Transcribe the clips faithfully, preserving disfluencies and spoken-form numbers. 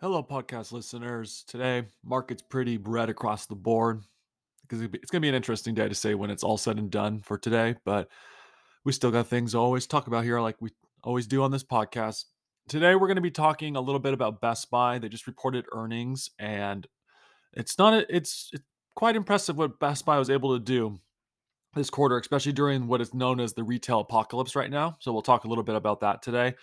Hello, podcast listeners. Today, market's pretty red across the board. Because it's going to be an interesting day to say when it's all said and done for today, but we still got things to always talk about here like we always do on this podcast. Today, we're going to be talking a little bit about Best Buy. They just reported earnings, and it's not a, it's, it's quite impressive what Best Buy was able to do this quarter, especially during what is known as the retail apocalypse right now. So we'll talk a little bit about that today.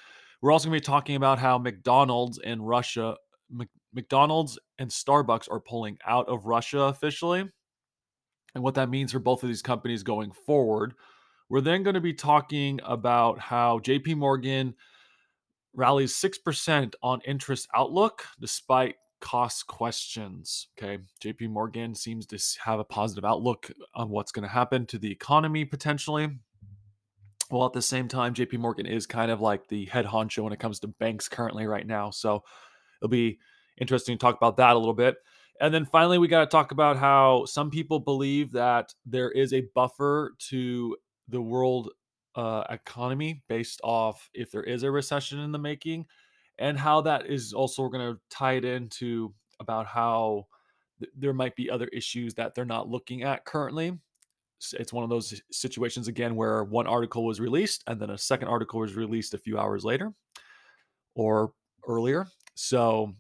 We're also going to be talking about how McDonald's and Russia, Mc, McDonald's and Starbucks are pulling out of Russia officially, and what that means for both of these companies going forward. We're then going to be talking about how J P Morgan rallies six percent on interest outlook despite cost questions. Okay, J P Morgan seems to have a positive outlook on what's going to happen to the economy potentially. Well, at the same time, J P Morgan is kind of like the head honcho when it comes to banks currently right now. So it'll be interesting to talk about that a little bit. And then finally, we got to talk about how some people believe that there is a buffer to the world uh, economy based off if there is a recession in the making, and how that is also going to tie it into about how th- there might be other issues that they're not looking at currently. It's one of those situations, again, where one article was released and then a second article was released a few hours later or earlier. So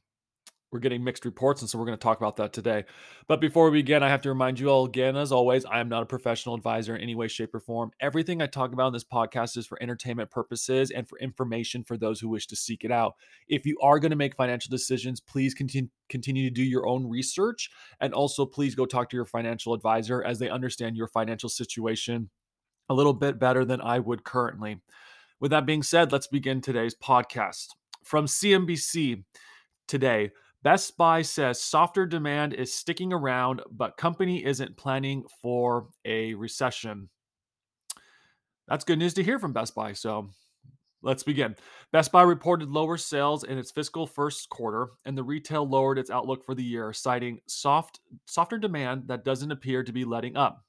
we're getting mixed reports, and so we're going to talk about that today. But before we begin, I have to remind you all again, as always, I am not a professional advisor in any way, shape, or form. Everything I talk about in this podcast is for entertainment purposes and for information for those who wish to seek it out. If you are going to make financial decisions, please continue continue to do your own research, and also please go talk to your financial advisor as they understand your financial situation a little bit better than I would currently. With that being said, let's begin today's podcast. From C N B C today, Best Buy says softer demand is sticking around, but company isn't planning for a recession. That's good news to hear from Best Buy. So let's begin. Best Buy reported lower sales in its fiscal first quarter, and the retail lowered its outlook for the year, citing soft, softer demand that doesn't appear to be letting up.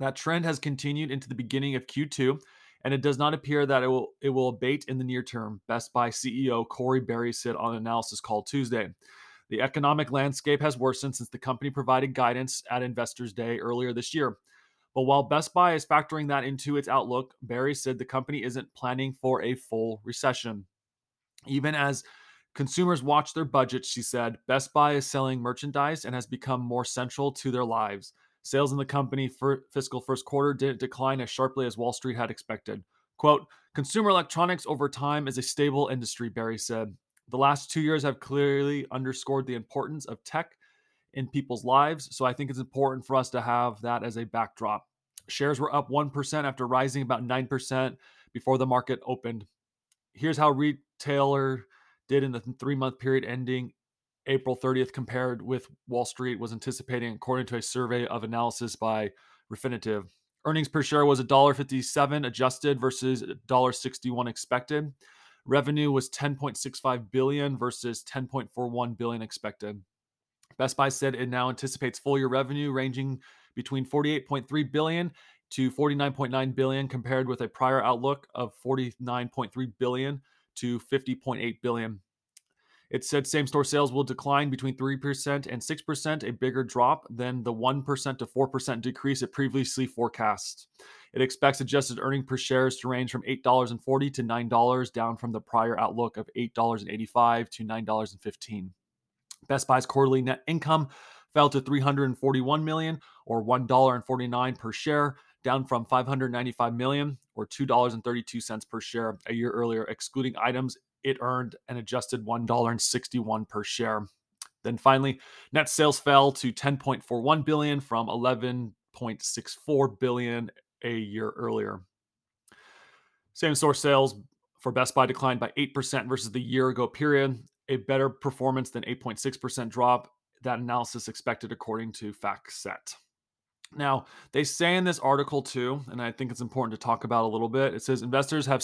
That trend has continued into the beginning of Q two, and it does not appear that it will it will abate in the near term, Best Buy C E O Corey Barry said on an analysis call Tuesday. The economic landscape has worsened since the company provided guidance at Investors Day earlier this year. But while Best Buy is factoring that into its outlook, Barry said the company isn't planning for a full recession. Even as consumers watch their budgets, she said, Best Buy is selling merchandise and has become more central to their lives. Sales in the company for fiscal first quarter didn't decline as sharply as Wall Street had expected. Quote, consumer electronics over time is a stable industry, Barry said. The last two years have clearly underscored the importance of tech in people's lives, so I think it's important for us to have that as a backdrop. Shares were up one percent after rising about nine percent before the market opened. Here's how retailer did in the three-month period ending April thirtieth compared with Wall Street was anticipating, according to a survey of analysis by Refinitiv. Earnings per share was one dollar fifty-seven adjusted versus one dollar sixty-one expected. Revenue was ten point six five billion dollars versus ten point four one billion dollars expected. Best Buy said it now anticipates full-year revenue ranging between forty-eight point three billion dollars to forty-nine point nine billion dollars compared with a prior outlook of forty-nine point three billion dollars to fifty point eight billion dollars. It said same-store sales will decline between three percent and six percent, a bigger drop than the one percent to four percent decrease it previously forecast. It expects adjusted earnings per share to range from eight dollars forty to nine dollars, down from the prior outlook of eight dollars eighty-five to nine dollars fifteen. Best Buy's quarterly net income fell to three hundred forty-one million dollars, or one dollar forty-nine per share, down from five hundred ninety-five million dollars, or two dollars thirty-two per share a year earlier, excluding items it earned an adjusted one dollar sixty-one per share. Then finally, net sales fell to ten point four one billion dollars from eleven point six four billion dollars a year earlier. Same-store sales for Best Buy declined by eight percent versus the year-ago period, a better performance than eight point six percent drop. That analysis expected according to FactSet. Now, they say in this article too, and I think it's important to talk about a little bit, it says investors have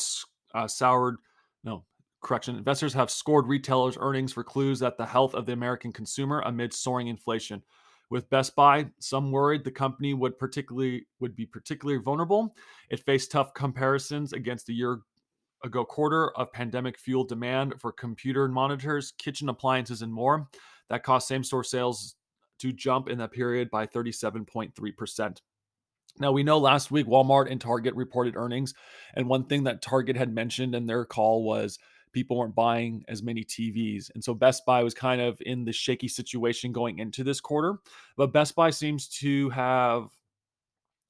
uh, soured, no, correction, investors have scored retailers' earnings for clues at the health of the American consumer amid soaring inflation. With Best Buy, some worried the company would particularly would be particularly vulnerable. It faced tough comparisons against the year-ago quarter of pandemic-fueled demand for computer monitors, kitchen appliances, and more. That caused same-store sales to jump in that period by thirty-seven point three percent. Now, we know last week Walmart and Target reported earnings, and one thing that Target had mentioned in their call was people weren't buying as many T Vs. And so Best Buy was kind of in the shaky situation going into this quarter. But Best Buy seems to have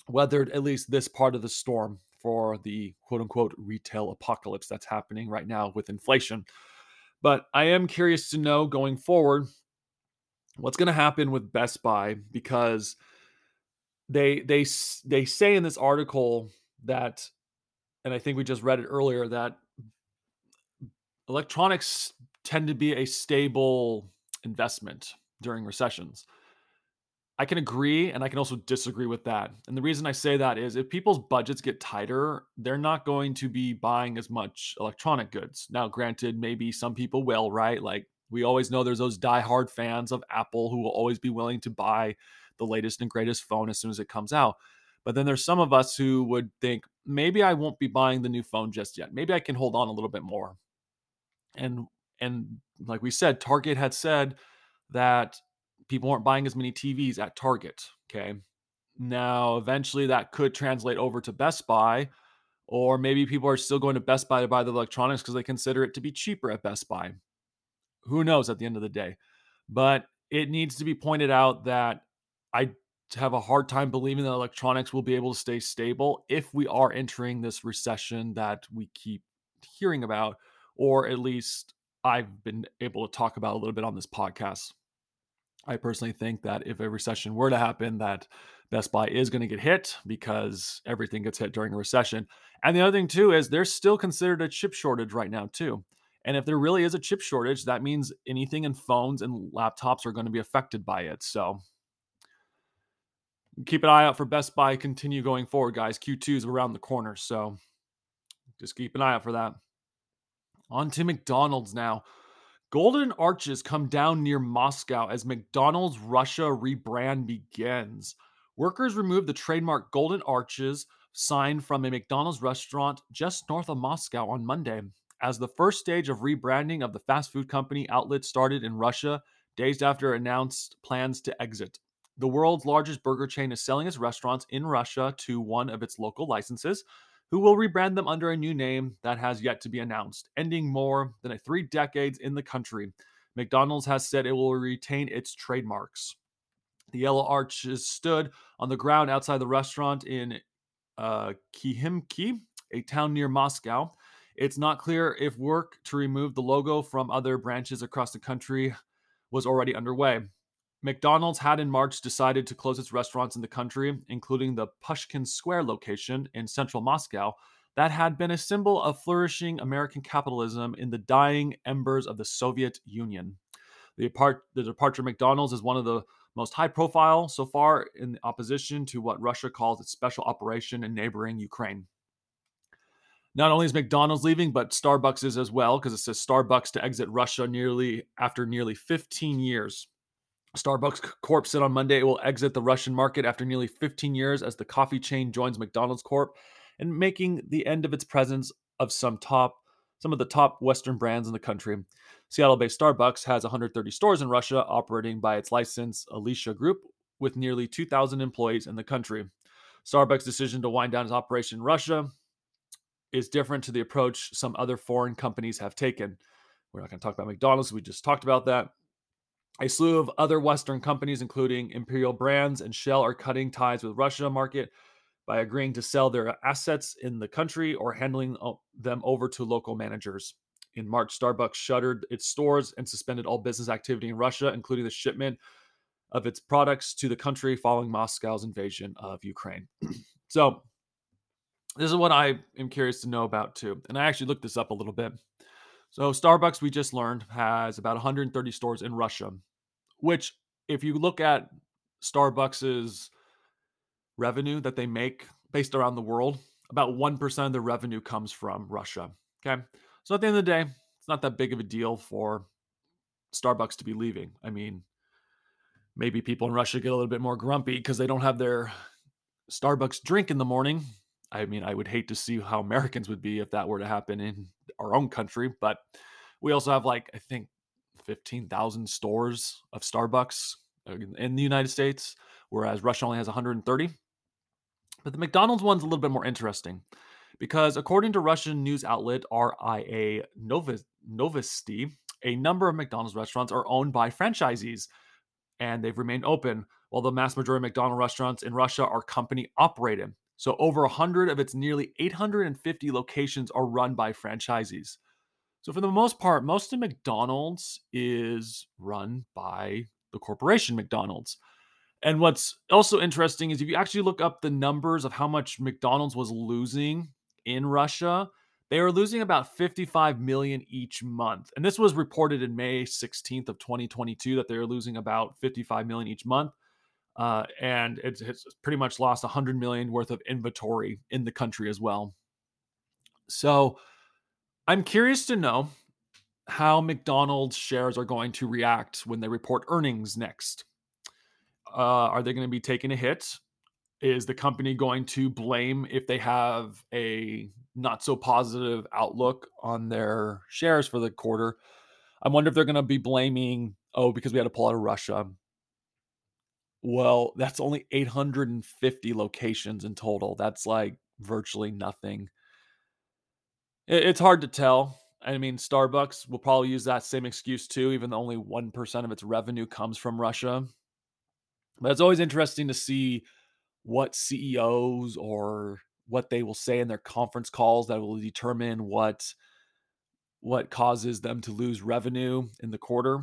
weathered at least this part of the storm for the quote-unquote retail apocalypse that's happening right now with inflation. But I am curious to know going forward what's going to happen with Best Buy, because they they they say in this article that, and I think we just read it earlier, that electronics tend to be a stable investment during recessions. I can agree, and I can also disagree with that. And the reason I say that is if people's budgets get tighter, they're not going to be buying as much electronic goods. Now, granted, maybe some people will, right? Like we always know there's those diehard fans of Apple who will always be willing to buy the latest and greatest phone as soon as it comes out. But then there's some of us who would think, maybe I won't be buying the new phone just yet. Maybe I can hold on a little bit more. And and like we said, Target had said that people weren't buying as many T Vs at Target, okay? Now, eventually that could translate over to Best Buy, or maybe people are still going to Best Buy to buy the electronics because they consider it to be cheaper at Best Buy. Who knows at the end of the day? But it needs to be pointed out that I have a hard time believing that electronics will be able to stay stable if we are entering this recession that we keep hearing about, or at least I've been able to talk about a little bit on this podcast. I personally think that if a recession were to happen, that Best Buy is going to get hit because everything gets hit during a recession. And the other thing too is there's still considered a chip shortage right now too. And if there really is a chip shortage, that means anything in phones and laptops are going to be affected by it. So keep an eye out for Best Buy continue going forward, guys. Q two is around the corner, so just keep an eye out for that. On to McDonald's now. Golden arches come down near Moscow as McDonald's Russia rebrand begins. Workers removed the trademark Golden Arches sign from a McDonald's restaurant just north of Moscow on Monday, as the first stage of rebranding of the fast food company outlet started in Russia days after it announced plans to exit. The world's largest burger chain is selling its restaurants in Russia to one of its local licenses, who will rebrand them under a new name that has yet to be announced, ending more than a three decades in the country. McDonald's has said it will retain its trademarks. The yellow arches stood on the ground outside the restaurant in uh, Khimki, a town near Moscow. It's not clear if work to remove the logo from other branches across the country was already underway. McDonald's had in March decided to close its restaurants in the country, including the Pushkin Square location in central Moscow that had been a symbol of flourishing American capitalism in the dying embers of the Soviet Union. The, apart- the departure of McDonald's is one of the most high-profile so far in opposition to what Russia calls its special operation in neighboring Ukraine. Not only is McDonald's leaving, but Starbucks is as well, because it says Starbucks to exit Russia nearly after nearly fifteen years. Starbucks Corp said on Monday it will exit the Russian market after nearly fifteen years as the coffee chain joins McDonald's Corp and making the end of its presence of some top, some of the top Western brands in the country. Seattle-based Starbucks has one hundred thirty stores in Russia, operating by its license Alicia Group, with nearly two thousand employees in the country. Starbucks' decision to wind down its operation in Russia is different to the approach some other foreign companies have taken. We're not going to talk about McDonald's. We just talked about that. A slew of other Western companies, including Imperial Brands and Shell, are cutting ties with Russia market by agreeing to sell their assets in the country or handling them over to local managers. In March, Starbucks shuttered its stores and suspended all business activity in Russia, including the shipment of its products to the country following Moscow's invasion of Ukraine. So This is what I am curious to know about too. And I actually looked this up a little bit. So Starbucks, we just learned, has about one hundred thirty stores in Russia, which if you look at Starbucks's revenue that they make based around the world, about one percent of their revenue comes from Russia. Okay. So at the end of the day, it's not that big of a deal for Starbucks to be leaving. I mean, maybe people in Russia get a little bit more grumpy because they don't have their Starbucks drink in the morning. I mean, I would hate to see how Americans would be if that were to happen in our own country. But we also have like, I think, fifteen thousand stores of Starbucks in the United States, whereas Russia only has one hundred thirty. But the McDonald's one's a little bit more interesting because according to Russian news outlet R I A Novosti, a number of McDonald's restaurants are owned by franchisees and they've remained open, while the vast majority of McDonald's restaurants in Russia are company operated. So over one hundred of its nearly eight hundred fifty locations are run by franchisees. So for the most part, most of McDonald's is run by the corporation McDonald's. And what's also interesting is if you actually look up the numbers of how much McDonald's was losing in Russia, they are losing about fifty-five million dollars each month. And this was reported in May sixteenth of twenty twenty-two that they are losing about fifty-five million dollars each month. Uh, and it's, it's pretty much lost one hundred million dollars worth of inventory in the country as well. So I'm curious to know how McDonald's shares are going to react when they report earnings next. Uh, are they going to be taking a hit? Is the company going to blame if they have a not so positive outlook on their shares for the quarter? I wonder if they're going to be blaming, oh, because we had to pull out of Russia. Well, that's only eight hundred fifty locations in total. That's like virtually nothing. It's hard to tell. I mean, Starbucks will probably use that same excuse too, even though only one percent of its revenue comes from Russia. But it's always interesting to see what C E Os or what they will say in their conference calls that will determine what, what causes them to lose revenue in the quarter.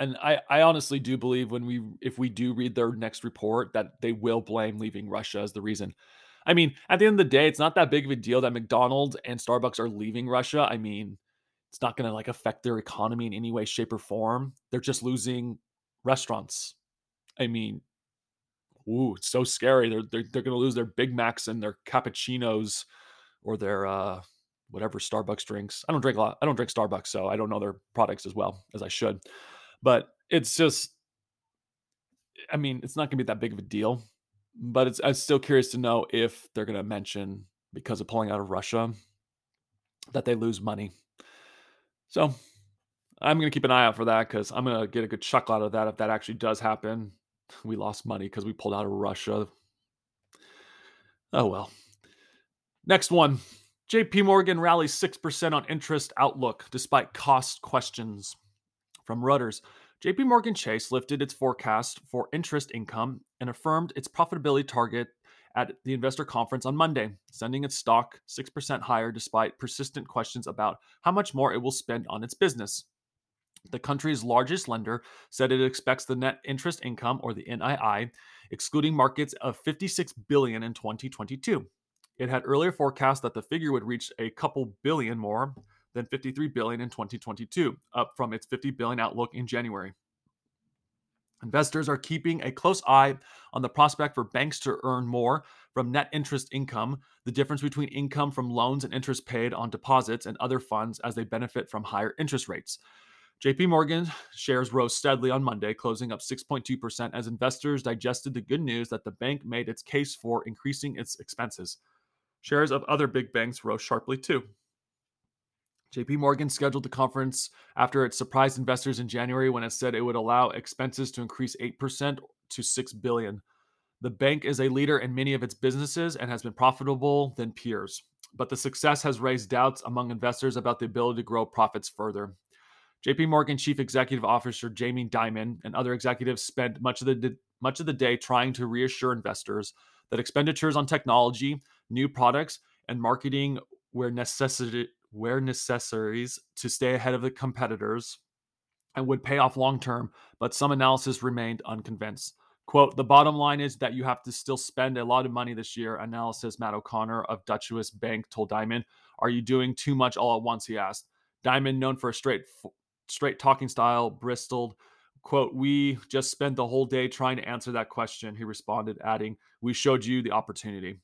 And I, I honestly do believe when we, if we do read their next report, that they will blame leaving Russia as the reason. I mean, at the end of the day, it's not that big of a deal that McDonald's and Starbucks are leaving Russia. I mean, it's not going to like affect their economy in any way, shape, or form. They're just losing restaurants. I mean, ooh, it's so scary. They're they're, they're going to lose their Big Macs and their cappuccinos or their uh, whatever Starbucks drinks. I don't drink a lot. I don't drink Starbucks, so I don't know their products as well as I should. But it's just, I mean, it's not going to be that big of a deal. But it's, I'm still curious to know if they're going to mention, because of pulling out of Russia, that they lose money. So I'm going to keep an eye out for that because I'm going to get a good chuckle out of that if that actually does happen. We lost money because we pulled out of Russia. Oh, well. Next one. J P Morgan rallies six percent on interest outlook despite cost questions. From Reuters, J P Morgan Chase lifted its forecast for interest income and affirmed its profitability target at the investor conference on Monday, sending its stock six percent higher despite persistent questions about how much more it will spend on its business. The country's largest lender said it expects the net interest income, or the N I I, excluding markets, of fifty-six billion dollars in twenty twenty-two. It had earlier forecast that the figure would reach a couple billion more than fifty-three billion dollars in twenty twenty-two, up from its fifty billion dollars outlook in January. Investors are keeping a close eye on the prospect for banks to earn more from net interest income, the difference between income from loans and interest paid on deposits and other funds as they benefit from higher interest rates. J P Morgan shares rose steadily on Monday, closing up six point two percent as investors digested the good news that the bank made its case for increasing its expenses. Shares of other big banks rose sharply too. J P Morgan scheduled the conference after it surprised investors in January when it said it would allow expenses to increase eight percent to six billion dollars. The bank is a leader in many of its businesses and has been profitable than peers, but the success has raised doubts among investors about the ability to grow profits further. J P Morgan Chief Executive Officer Jamie Dimon and other executives spent much of the much of the day trying to reassure investors that expenditures on technology, new products, and marketing were necessary. where necessaries to stay ahead of the competitors and would pay off long-term, but some analysis remained unconvinced. Quote, the bottom line is that you have to still spend a lot of money this year, analysis Matt O'Connor of Deutsche Bank told Dimon. Are you doing too much all at once, he asked. Dimon, known for a straight straight talking style, bristled. Quote, we just spent the whole day trying to answer that question, he responded, adding, we showed you the opportunity.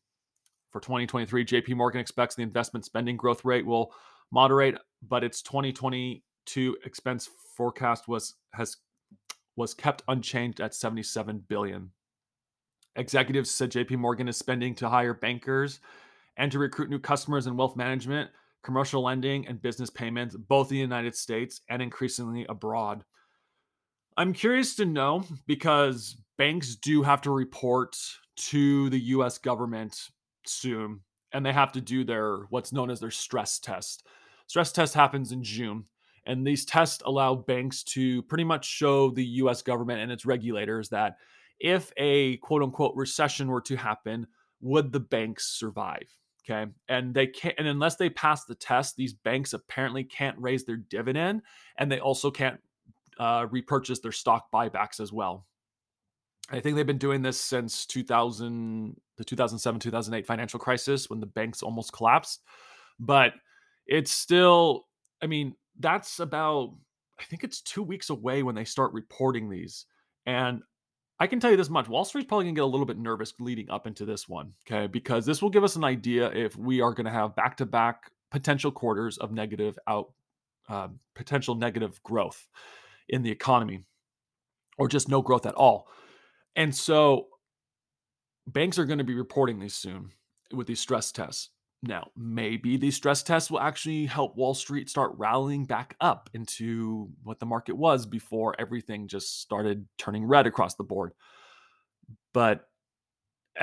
For twenty twenty-three, J P Morgan expects the investment spending growth rate will moderate, but its twenty twenty-two expense forecast was has was kept unchanged at seventy-seven billion dollars. Executives said J P Morgan is spending to hire bankers and to recruit new customers in wealth management, commercial lending, and business payments, both in the United States and increasingly abroad. I'm curious to know, because banks do have to report to the U S government soon, and they have to do their what's known as their stress test. Stress test happens in June, and these tests allow banks to pretty much show the U S government and its regulators that if a quote-unquote recession were to happen, would the banks survive? Okay, and they can't, and unless they pass the test, these banks apparently can't raise their dividend, and they also can't uh, repurchase their stock buybacks as well. I think they've been doing this since two thousand, the two thousand seven, two thousand eight financial crisis, when the banks almost collapsed. But it's still, I mean, that's about, I think it's two weeks away when they start reporting these. And I can tell you this much, Wall Street's probably gonna get a little bit nervous leading up into this one, okay? Because this will give us an idea if we are gonna have back-to-back potential quarters of negative out, uh, potential negative growth in the economy, or just no growth at all. And so banks are gonna be reporting these soon with these stress tests. Now, maybe these stress tests will actually help Wall Street start rallying back up into what the market was before everything just started turning red across the board. But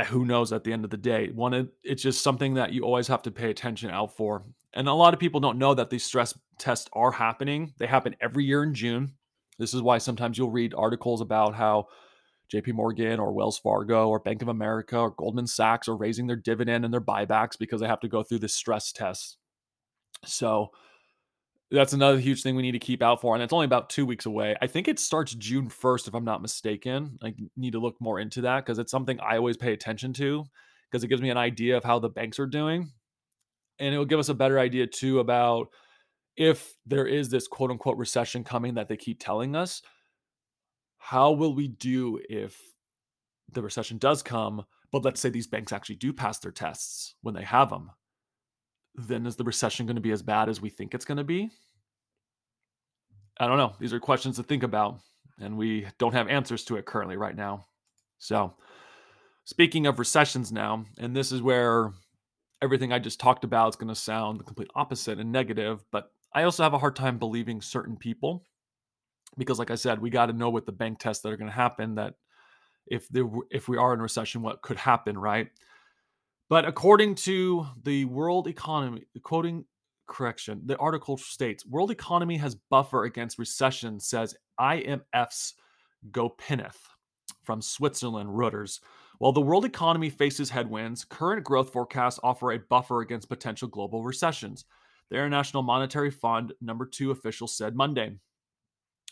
who knows at the end of the day? One, it's just something that you always have to pay attention out for. And a lot of people don't know that these stress tests are happening. They happen every year in June. This is why sometimes you'll read articles about how J P Morgan or Wells Fargo or Bank of America or Goldman Sachs are raising their dividend and their buybacks because they have to go through this stress test. So that's another huge thing we need to keep out for. And it's only about two weeks away. I think it starts June first, if I'm not mistaken. I need to look more into that because it's something I always pay attention to because it gives me an idea of how the banks are doing. And it will give us a better idea too about if there is this quote unquote recession coming that they keep telling us. How will we do if the recession does come, but let's say these banks actually do pass their tests when they have them? Then is the recession going to be as bad as we think it's going to be? I don't know. These are questions to think about, and we don't have answers to it currently right now. So speaking of recessions now, and this is where everything I just talked about is going to sound the complete opposite and negative, but I also have a hard time believing certain people. Because like I said, we got to know with the bank tests that are going to happen that if there, if we are in recession, what could happen, right? But according to the World Economy, quoting correction, the article states, world economy has buffer against recession, says I M F's Gopinath from Switzerland, Reuters. While the world economy faces headwinds, current growth forecasts offer a buffer against potential global recessions. The International Monetary Fund number two official said Monday.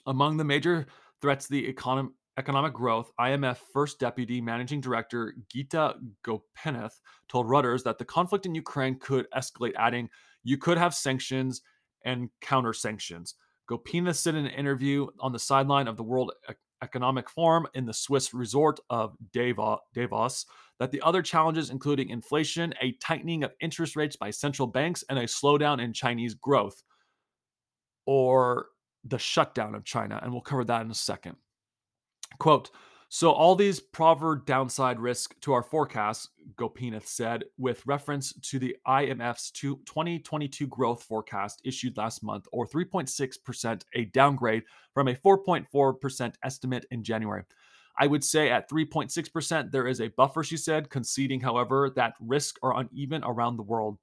Among the major threats to econo- economic growth, I M F First Deputy Managing Director Gita Gopinath told Reuters that the conflict in Ukraine could escalate, adding, you could have sanctions and counter-sanctions. Gopinath said in an interview on the sideline of the World e- Economic Forum in the Swiss resort of Davos, Davos that the other challenges, including inflation, a tightening of interest rates by central banks, and a slowdown in Chinese growth, or the shutdown of China, and we'll cover that in a second. Quote, so all these proverb downside risk to our forecasts, Gopinath said, with reference to the I M F's twenty twenty-two growth forecast issued last month, or three point six percent, a downgrade from a four point four percent estimate in January. I would say at three point six percent, there is a buffer, she said, conceding, however, that risks are uneven around the world.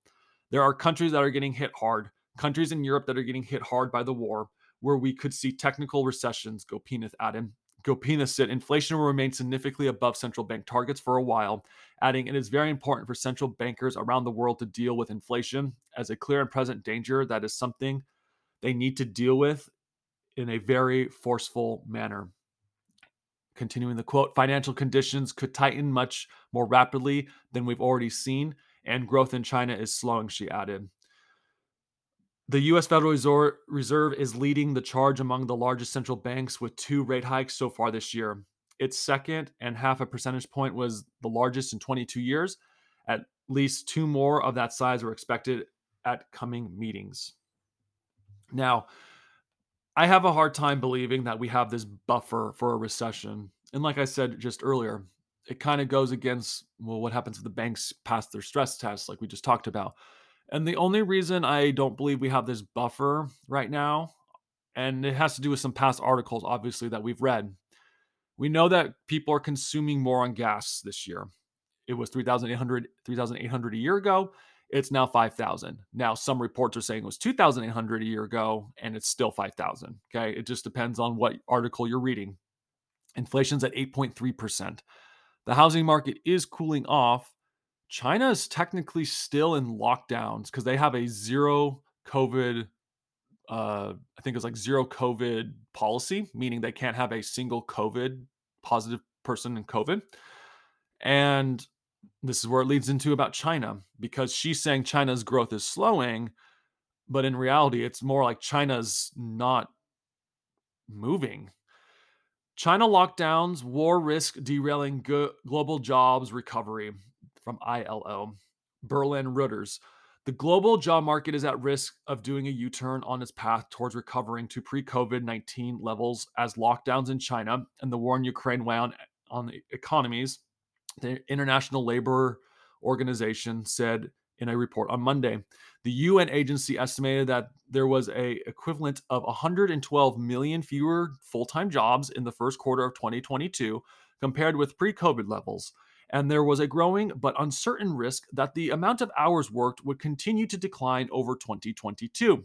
There are countries that are getting hit hard, countries in Europe that are getting hit hard by the war, where we could see technical recessions, Gopinath added. Gopinath said inflation will remain significantly above central bank targets for a while, adding it is very important for central bankers around the world to deal with inflation as a clear and present danger that is something they need to deal with in a very forceful manner. Continuing the quote, financial conditions could tighten much more rapidly than we've already seen, and growth in China is slowing, she added. The U S Federal Reserve is leading the charge among the largest central banks with two rate hikes so far this year. Its second and half a percentage point was the largest in twenty-two years. At least two more of that size are expected at coming meetings. Now, I have a hard time believing that we have this buffer for a recession. And like I said just earlier, it kind of goes against, well, what happens if the banks pass their stress tests like we just talked about. And the only reason I don't believe we have this buffer right now, and it has to do with some past articles, obviously, that we've read. We know that people are consuming more on gas this year. It was three thousand eight hundred dollars a year ago. It's now five thousand dollars. Now, some reports are saying it was two thousand eight hundred dollars a year ago, and it's still five thousand dollars. Okay, it just depends on what article you're reading. Inflation's at eight point three percent. The housing market is cooling off. China is technically still in lockdowns because they have a zero COVID, uh, I think it's like zero COVID policy, meaning they can't have a single COVID positive person in COVID. And this is where it leads into about China, because she's saying China's growth is slowing, but in reality, it's more like China's not moving. China lockdowns, war risk derailing go- global jobs recovery. From I L O, Berlin Reuters. The global job market is at risk of doing a U-turn on its path towards recovering to pre-COVID nineteen levels as lockdowns in China and the war in Ukraine weigh on, on the economies, the International Labor Organization said in a report on Monday. The U N agency estimated that there was an equivalent of one hundred twelve million fewer full-time jobs in the first quarter of twenty twenty-two compared with pre-COVID levels. And there was a growing but uncertain risk that the amount of hours worked would continue to decline over twenty twenty-two.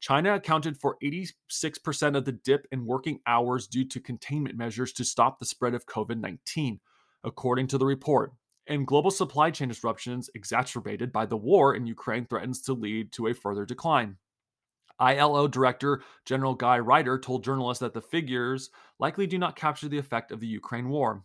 China accounted for eighty-six percent of the dip in working hours due to containment measures to stop the spread of COVID nineteen, according to the report. And global supply chain disruptions exacerbated by the war in Ukraine threatens to lead to a further decline. I L O Director General Guy Ryder told journalists that the figures likely do not capture the effect of the Ukraine war.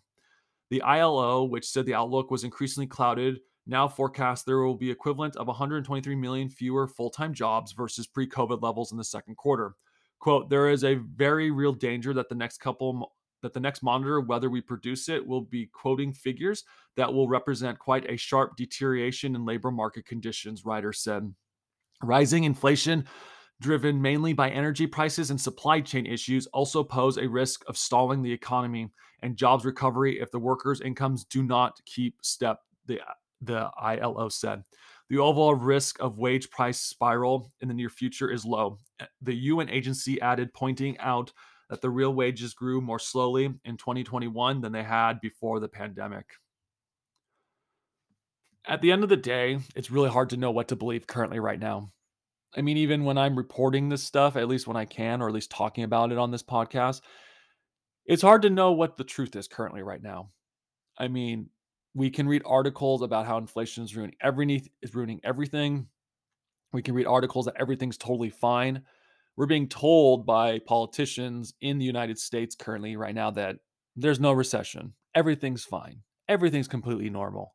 The I L O, which said the outlook was increasingly clouded, now forecasts there will be equivalent of one hundred twenty-three million fewer full-time jobs versus pre-COVID levels in the second quarter. Quote, there is a very real danger that the next couple, that the next monitor, whether we produce it, will be quoting figures that will represent quite a sharp deterioration in labor market conditions, Ryder said. Rising inflation, driven mainly by energy prices and supply chain issues, also pose a risk of stalling the economy and jobs recovery if the workers' incomes do not keep step, the, the I L O said. The overall risk of wage price spiral in the near future is low. The U N agency added, pointing out that the real wages grew more slowly in twenty twenty-one than they had before the pandemic. At the end of the day, it's really hard to know what to believe currently right now. I mean, even when I'm reporting this stuff, at least when I can, or at least talking about it on this podcast, it's hard to know what the truth is currently right now. I mean, we can read articles about how inflation is ruining every, is ruining everything. We can read articles that everything's totally fine. We're being told by politicians in the United States currently right now that there's no recession. Everything's fine. Everything's completely normal.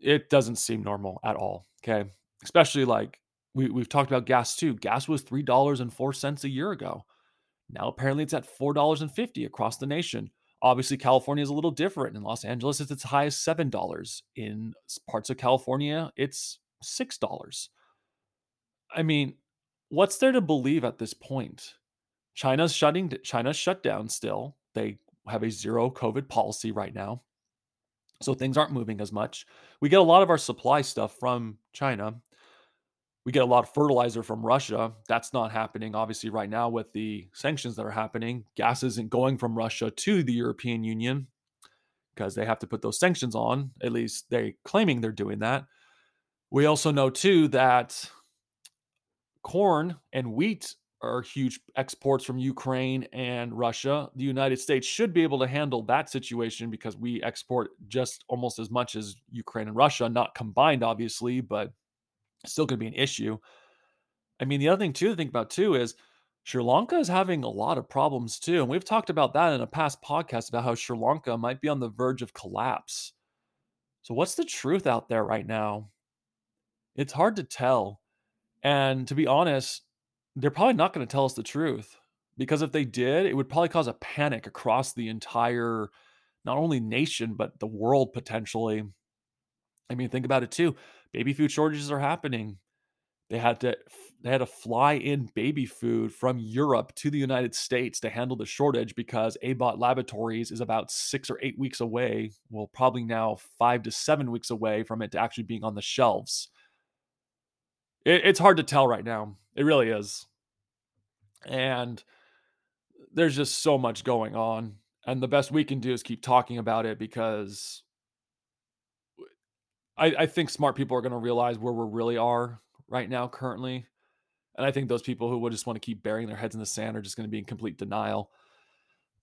It doesn't seem normal at all, okay? Especially like, We, we've talked about gas too. Gas was three dollars and four cents a year ago. Now apparently it's at four dollars and fifty cents across the nation. Obviously California is a little different. In Los Angeles, it's as high as seven dollars. In parts of California, it's six dollars. I mean, what's there to believe at this point? China's shutting, China's shut down still. They have a zero COVID policy right now. So things aren't moving as much. We get a lot of our supply stuff from China. We get a lot of fertilizer from Russia. That's not happening, obviously, right now with the sanctions that are happening. Gas isn't going from Russia to the European Union because they have to put those sanctions on. At least they're claiming they're doing that. We also know, too, that corn and wheat are huge exports from Ukraine and Russia. The United States should be able to handle that situation because we export just almost as much as Ukraine and Russia, not combined, obviously, but still going to be an issue. I mean, the other thing too to think about too is Sri Lanka is having a lot of problems too. And we've talked about that in a past podcast about how Sri Lanka might be on the verge of collapse. So what's the truth out there right now? It's hard to tell. And to be honest, they're probably not going to tell us the truth, because if they did, it would probably cause a panic across the entire, not only nation, but the world potentially. I mean, think about it too. Baby food shortages are happening. They had to they had to fly in baby food from Europe to the United States to handle the shortage, because Abbott Laboratories is about six or eight weeks away. Well, probably now five to seven weeks away from it to actually being on the shelves. It, it's hard to tell right now. It really is. And there's just so much going on. And the best we can do is keep talking about it, because I, I think smart people are going to realize where we really are right now currently. And I think those people who would just want to keep burying their heads in the sand are just going to be in complete denial.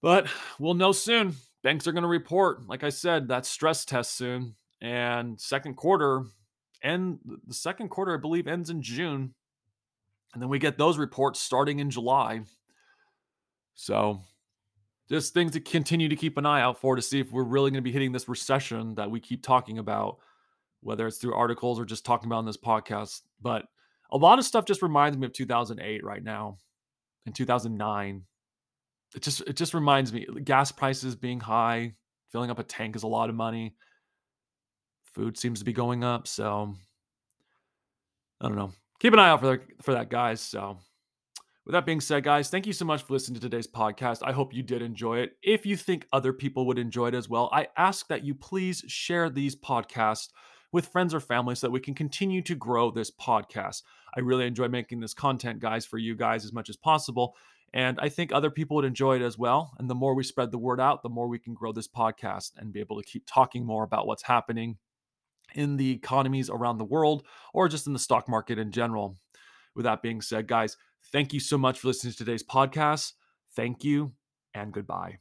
But we'll know soon. Banks are going to report, like I said, that stress test soon. And second quarter, and the second quarter, I believe, ends in June. And then we get those reports starting in July. So just things to continue to keep an eye out for, to see if we're really going to be hitting this recession that we keep talking about, whether it's through articles or just talking about on this podcast. But a lot of stuff just reminds me of two thousand eight right now, and two thousand nine. It just it just reminds me, gas prices being high, filling up a tank is a lot of money. Food seems to be going up, so I don't know. Keep an eye out for that, for that, guys. So with that being said, guys, thank you so much for listening to today's podcast. I hope you did enjoy it. If you think other people would enjoy it as well, I ask that you please share these podcasts with friends or family so that we can continue to grow this podcast. I really enjoy making this content, guys, for you guys as much as possible. And I think other people would enjoy it as well. And the more we spread the word out, the more we can grow this podcast and be able to keep talking more about what's happening in the economies around the world, or just in the stock market in general. With that being said, guys, thank you so much for listening to today's podcast. Thank you, and goodbye.